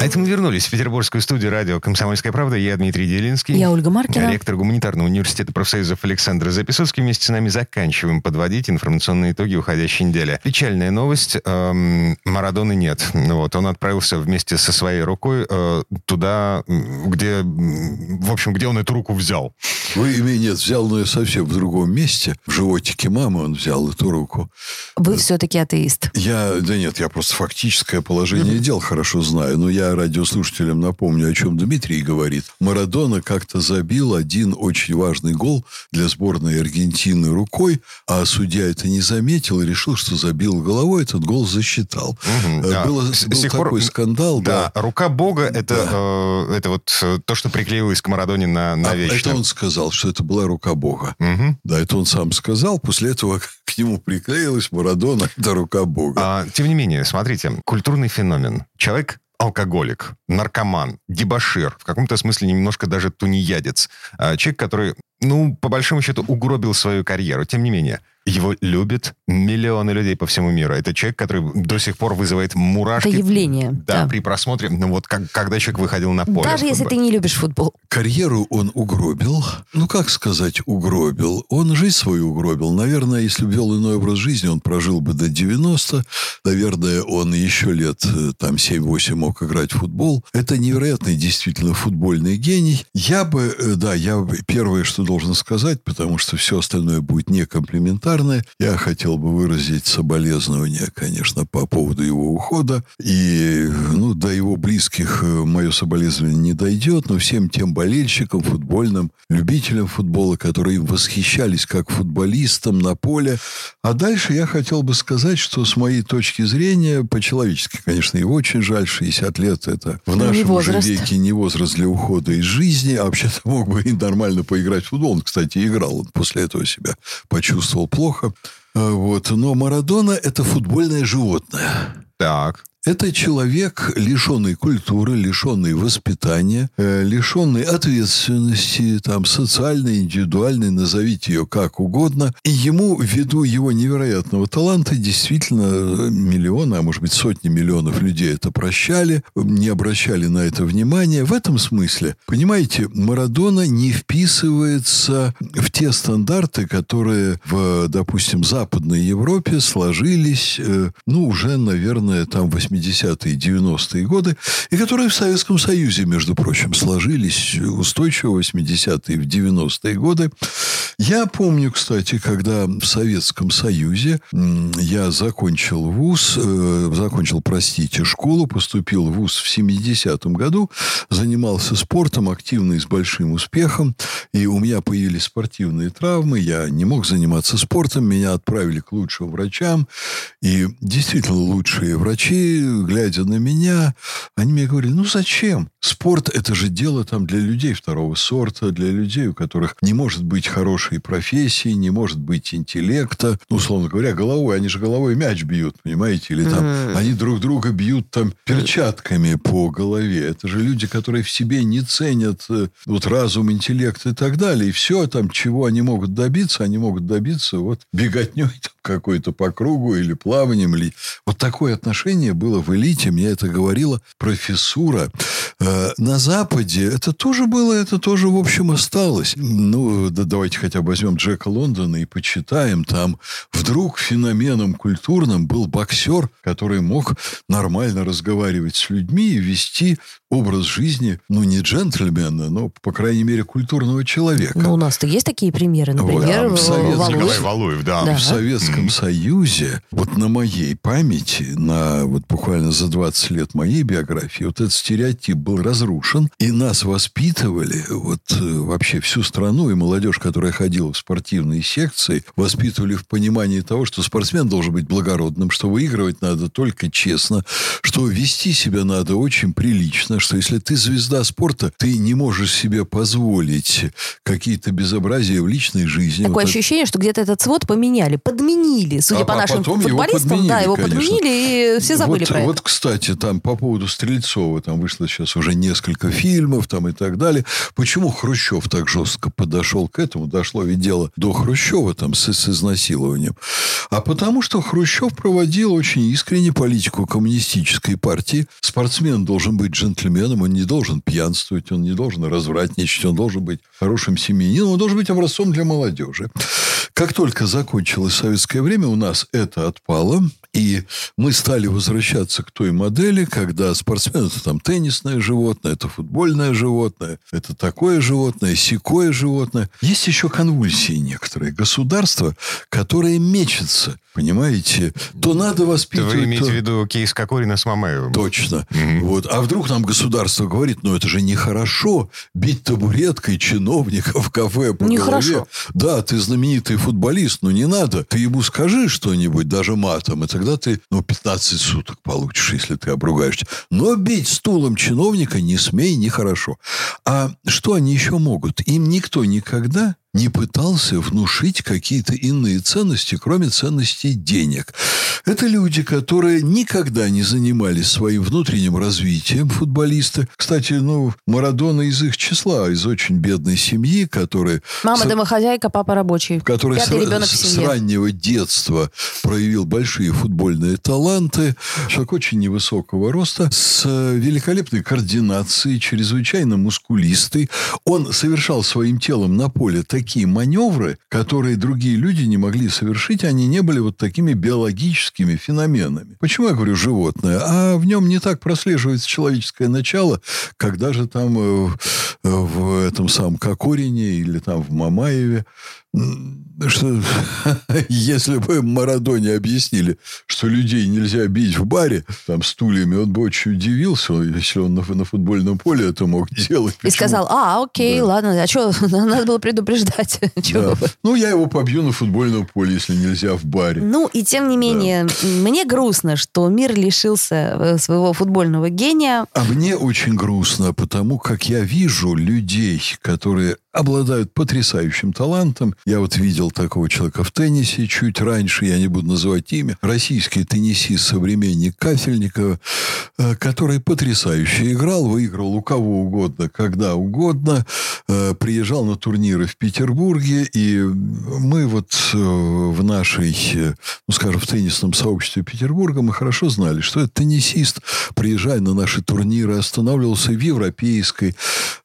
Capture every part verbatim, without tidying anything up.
А это мы вернулись в петербургскую студию радио «Комсомольская правда». Я Дмитрий Делинский. Я Ольга Маркина. Ректор гуманитарного университета профсоюзов Александр Запесоцкий. Вместе с нами заканчиваем подводить информационные итоги уходящей недели. Печальная новость. Эм, Марадоны нет. Вот. Он отправился вместе со своей рукой э, туда, где... В общем, где он эту руку взял. Вы меня нет, взял, но я совсем в другом месте. В животике мамы он взял эту руку. Вы все-таки атеист. Я... Да нет, я просто фактическое положение mm-hmm. дел хорошо знаю. Но я радиослушателям напомню, о чем Дмитрий говорит. Марадона как-то забил один очень важный гол для сборной Аргентины рукой, а судья это не заметил и решил, что забил головой, этот гол засчитал. Угу, да. Было, был С- такой пор... скандал. Да. да, рука Бога это, да. э, это вот то, что приклеилось к Марадоне на, на вечно. А это он сказал, что это была рука Бога. Угу. Да, это он сам сказал. После этого к нему приклеилась Марадона, это рука Бога. А, тем не менее, смотрите, культурный феномен. Человек алкоголик, наркоман, дебошир, в каком-то смысле немножко даже тунеядец. Человек, который, ну, по большому счету, угробил свою карьеру. Тем не менее, его любят миллионы людей по всему миру. Это человек, который до сих пор вызывает мурашки. Это явление. Да, да. При просмотре, ну, вот, как, когда человек выходил на поле. Даже если бы. Ты не любишь футбол. Карьеру он угробил. Ну, как сказать угробил? Он жизнь свою угробил. Наверное, если бы вел иной образ жизни, он прожил бы до девяноста. Наверное, он еще лет, там, семь-восемь мог играть в футбол. Это невероятный, действительно, футбольный гений. Я бы, да, я первое, что должен сказать, потому что все остальное будет не комплиментарно, я хотел бы выразить соболезнования, конечно, по поводу его ухода. И, ну, до его близких мое соболезнование не дойдет, но всем тем болельщикам, футбольным, любителям футбола, которые им восхищались как футболистом на поле. А дальше я хотел бы сказать, что с моей точки зрения, по-человечески, конечно, его очень жаль, шестьдесят лет это в нашем же веке не возраст для ухода из жизни, а вообще-то мог бы и нормально поиграть в футбол. Он, кстати, играл, он после этого себя почувствовал плохо. Плохо. Вот. Но Марадона – это футбольное животное. Так. Это человек, лишенный культуры, лишенный воспитания, лишенный ответственности, там, социальной, индивидуальной, назовите ее как угодно. И ему, ввиду его невероятного таланта, действительно миллионы, а может быть сотни миллионов людей это прощали, не обращали на это внимания. В этом смысле, понимаете, Марадона не вписывается в те стандарты, которые в, допустим, Западной Европе сложились, ну, уже, наверное, там, восьмидесятые восьмидесятые, девяностые годы, и которые в Советском Союзе, между прочим, сложились устойчиво в восьмидесятые, в девяностые годы. Я помню, кстати, когда в Советском Союзе я закончил вуз, э, закончил, простите, школу, поступил в вуз в семидесятом году, занимался спортом активно и с большим успехом, и у меня появились спортивные травмы, я не мог заниматься спортом, меня отправили к лучшим врачам, и действительно лучшие врачи, глядя на меня, они мне говорили, ну зачем? Спорт – это же дело там для людей второго сорта, для людей, у которых не может быть хорошего профессии, не может быть интеллекта. Ну, условно говоря, головой. Они же головой мяч бьют, понимаете? Или там mm-hmm. они друг друга бьют там перчатками по голове. Это же люди, которые в себе не ценят вот разум, интеллект и так далее. И все там, чего они могут добиться, они могут добиться вот беготней какой-то по кругу или плаванием. Или... Вот такое отношение было в элите. Мне это говорила профессура. На Западе это тоже было, это тоже, в общем, осталось. Ну, да, давайте хотя бы возьмем Джека Лондона и почитаем. Там вдруг феноменом культурным был боксер, который мог нормально разговаривать с людьми и вести образ жизни, ну, не джентльмена, но, по крайней мере, культурного человека. Ну, у нас-то есть такие примеры, например, вот, а Совет... Валуев. Валуев, да. Да. В Советском mm-hmm. Союзе, вот на моей памяти, на вот буквально за двадцать лет моей биографии, вот этот стереотип был был разрушен, и нас воспитывали, вот вообще всю страну и молодежь, которая ходила в спортивные секции, воспитывали в понимании того, что спортсмен должен быть благородным, что выигрывать надо только честно, что вести себя надо очень прилично, что если ты звезда спорта, ты не можешь себе позволить какие-то безобразия в личной жизни. Такое вот ощущение, это... что где-то этот свод поменяли, подменили, судя а, по нашим а футболистам, его да, его конечно. подменили, и все забыли вот, про это. Вот, кстати, там по поводу Стрельцова, там вышло сейчас уже несколько фильмов, там и так далее. Почему Хрущев так жестко подошел к этому? Дошло ведь дело до Хрущева, там, с, с изнасилованием. А потому что Хрущев проводил очень искренне политику коммунистической партии. Спортсмен должен быть джентльменом, он не должен пьянствовать, он не должен развратничать, он должен быть хорошим семьянином, он должен быть образцом для молодежи. Как только закончилось советское время, у нас это отпало, и мы стали возвращаться к той модели, когда спортсмен – это там теннисное животное, это футбольное животное, это такое животное, сякое животное. Есть еще конвульсии некоторые. Государства, которые мечется, понимаете, то надо воспитывать... Вы имеете то... в виду кейс Кокорина с Мамаевым? Точно. Mm-hmm. Вот. А вдруг нам государство говорит, ну это же нехорошо бить табуреткой чиновника в кафе по голове. Да, ты знаменитый футболист, но не надо. Ты ему скажи что-нибудь, даже матом, и тогда ты, ну, пятнадцать суток получишь, если ты обругаешься. Но бить стулом чиновника не смей, нехорошо. А что они еще могут? Им никто никогда не пытался внушить какие-то иные ценности, кроме ценностей денег. Это люди, которые никогда не занимались своим внутренним развитием футболиста. Кстати, ну, Марадона из их числа, из очень бедной семьи, которые... Мама с... домохозяйка, папа рабочий. Который с... с раннего детства проявил большие футбольные таланты. Человек очень невысокого роста, с великолепной координацией, чрезвычайно мускулистый. Он совершал своим телом на поле такие такие маневры, которые другие люди не могли совершить, они не были вот такими биологическими феноменами. Почему я говорю животное? А в нем не так прослеживается человеческое начало, как даже там в этом самом Кокорине или там в Мамаеве. Что, если бы Марадоне объяснили, что людей нельзя бить в баре, там, стульями, он бы очень удивился, если он на, на футбольном поле это мог делать. Почему? И сказал, а, окей, да. ладно, а что, надо было предупреждать. Да. Ну, я его побью на футбольном поле, если нельзя в баре. Ну, и тем не менее, да. мне грустно, что мир лишился своего футбольного гения. А мне очень грустно, потому как я вижу людей, которые обладают потрясающим талантом. Я вот видел такого человека в теннисе чуть раньше, я не буду называть имя. Российский теннисист, современник Кафельникова, который потрясающе играл, выиграл у кого угодно, когда угодно, приезжал на турниры в Петербурге, и мы вот в нашей, ну, скажем, в теннисном сообществе Петербурга мы хорошо знали, что этот теннисист, приезжая на наши турниры, останавливался в Европейской,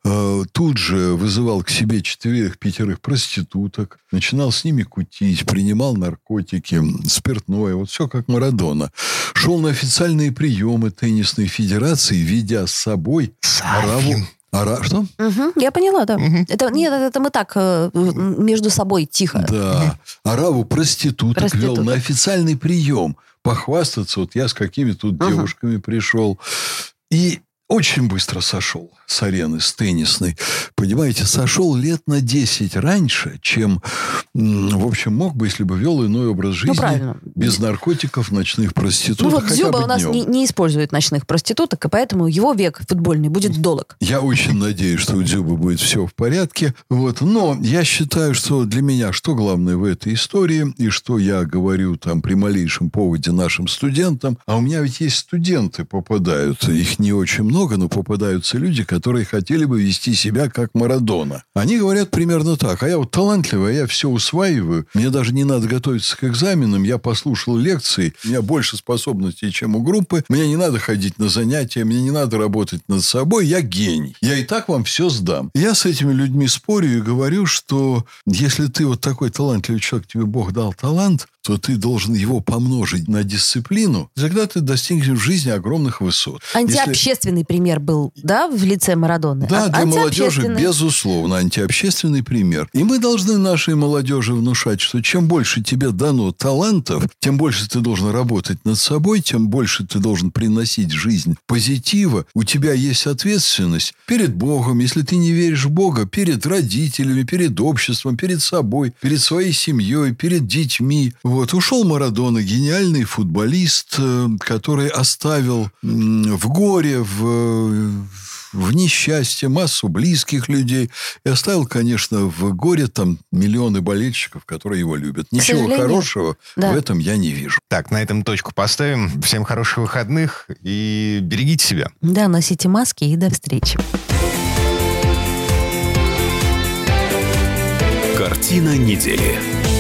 тут же вызывал к себе себе четверых-пятерых проституток, начинал с ними кутить, принимал наркотики, спиртное, вот все как Марадона. Шел на официальные приемы теннисной федерации, ведя с собой араву. Ара... Что? Угу, я поняла, да. Угу. Это, нет, это мы так между собой тихо. Да. Араву проституток, проституток вел на официальный прием. Похвастаться, вот я с какими тут угу. девушками пришел. И очень быстро сошел с арены, с теннисной. Понимаете, сошел лет на десять раньше, чем, в общем, мог бы, если бы вел иной образ жизни. Ну, правильно. Без наркотиков, ночных проституток. Ну, вот Дзюба у нас не, не использует ночных проституток, и поэтому его век футбольный будет долг. Я очень надеюсь, что у Дзюбы будет все в порядке. Вот. Но я считаю, что для меня, что главное в этой истории, и что я говорю там при малейшем поводе нашим студентам, а у меня ведь есть студенты попадают, их не очень много, много, но попадаются люди, которые хотели бы вести себя как Марадона. Они говорят примерно так. А я вот талантливый, я все усваиваю. Мне даже не надо готовиться к экзаменам. Я послушал лекции. У меня больше способностей, чем у группы. Мне не надо ходить на занятия. Мне не надо работать над собой. Я гений. Я и так вам все сдам. Я с этими людьми спорю и говорю, что если ты вот такой талантливый человек, тебе Бог дал талант, то ты должен его помножить на дисциплину, тогда ты достигнешь в жизни огромных высот. Антиобщественный Если... пример был, да, в лице Марадоны? Да, а- для молодежи, безусловно, антиобщественный пример. И мы должны нашей молодежи внушать, что чем больше тебе дано талантов, тем больше ты должен работать над собой, тем больше ты должен приносить в жизнь позитива. У тебя есть ответственность перед Богом, если ты не веришь в Бога, перед родителями, перед обществом, перед собой, перед своей семьей, перед детьми. Вот, ушел Марадона, гениальный футболист, который оставил в горе, в... в несчастье массу близких людей. И оставил, конечно, в горе там миллионы болельщиков, которые его любят. Ничего хорошего да. в этом я не вижу. Так, на этом точку поставим. Всем хороших выходных и берегите себя. Да, носите маски и до встречи. Картина недели.